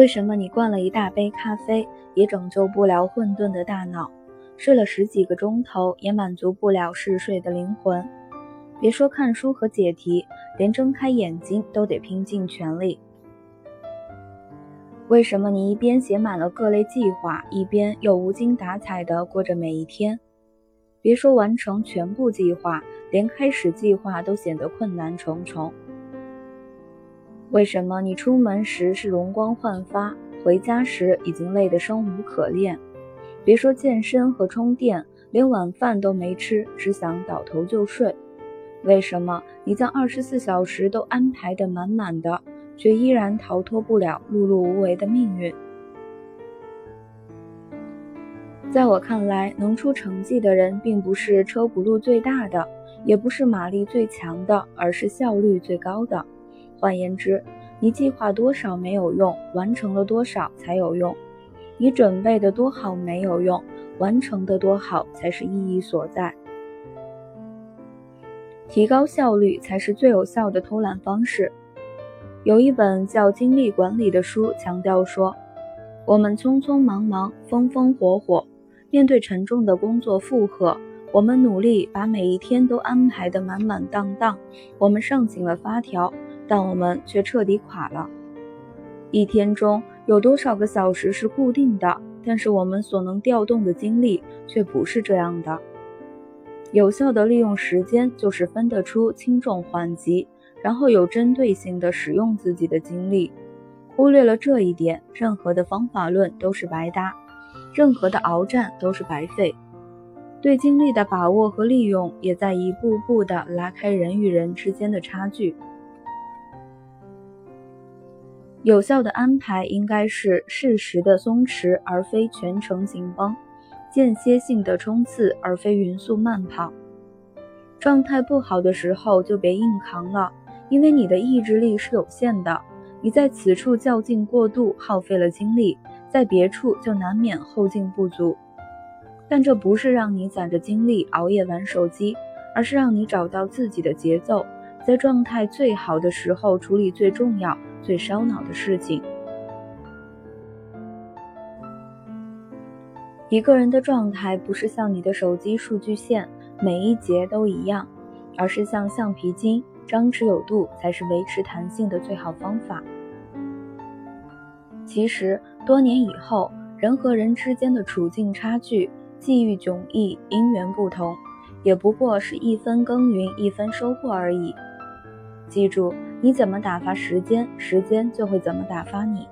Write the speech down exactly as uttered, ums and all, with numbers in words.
为什么你灌了一大杯咖啡，也拯救不了混沌的大脑，睡了十几个钟头，也满足不了嗜睡的灵魂？别说看书和解题，连睁开眼睛都得拼尽全力。为什么你一边写满了各类计划，一边又无精打采地过着每一天？别说完成全部计划，连开始计划都显得困难重重。为什么你出门时是容光焕发，回家时已经累得生无可恋？别说健身和充电，连晚饭都没吃，只想倒头就睡。为什么你将二十四小时都安排得满满的，却依然逃脱不了碌碌无为的命运？在我看来，能出成绩的人并不是车轱辘最大的，也不是马力最强的，而是效率最高的。换言之，你计划多少没有用，完成了多少才有用；你准备的多好没有用，完成的多好才是意义所在。提高效率才是最有效的偷懒方式。有一本叫《精力管理》的书强调说，我们匆匆忙忙，风风火火，面对沉重的工作负荷，我们努力把每一天都安排得满满当当，我们上紧了发条，但我们却彻底垮了。一天中有多少个小时是固定的，但是我们所能调动的精力却不是这样的。有效的利用时间，就是分得出轻重缓急，然后有针对性地使用自己的精力。忽略了这一点，任何的方法论都是白搭，任何的鏖战都是白费。对精力的把握和利用，也在一步步地拉开人与人之间的差距。有效的安排应该是适时的松弛，而非全程紧绷；间歇性的冲刺，而非匀速慢跑。状态不好的时候就别硬扛了，因为你的意志力是有限的，你在此处较劲过度，耗费了精力，在别处就难免后劲不足。但这不是让你攒着精力熬夜玩手机，而是让你找到自己的节奏，在状态最好的时候处理最重要、最烧脑的事情。一个人的状态不是像你的手机数据线，每一节都一样，而是像橡皮筋，张弛有度才是维持弹性的最好方法。其实，多年以后，人和人之间的处境差距、际遇迥异、因缘不同，也不过是一分耕耘一分收获而已。记住，你怎么打发时间，时间就会怎么打发你。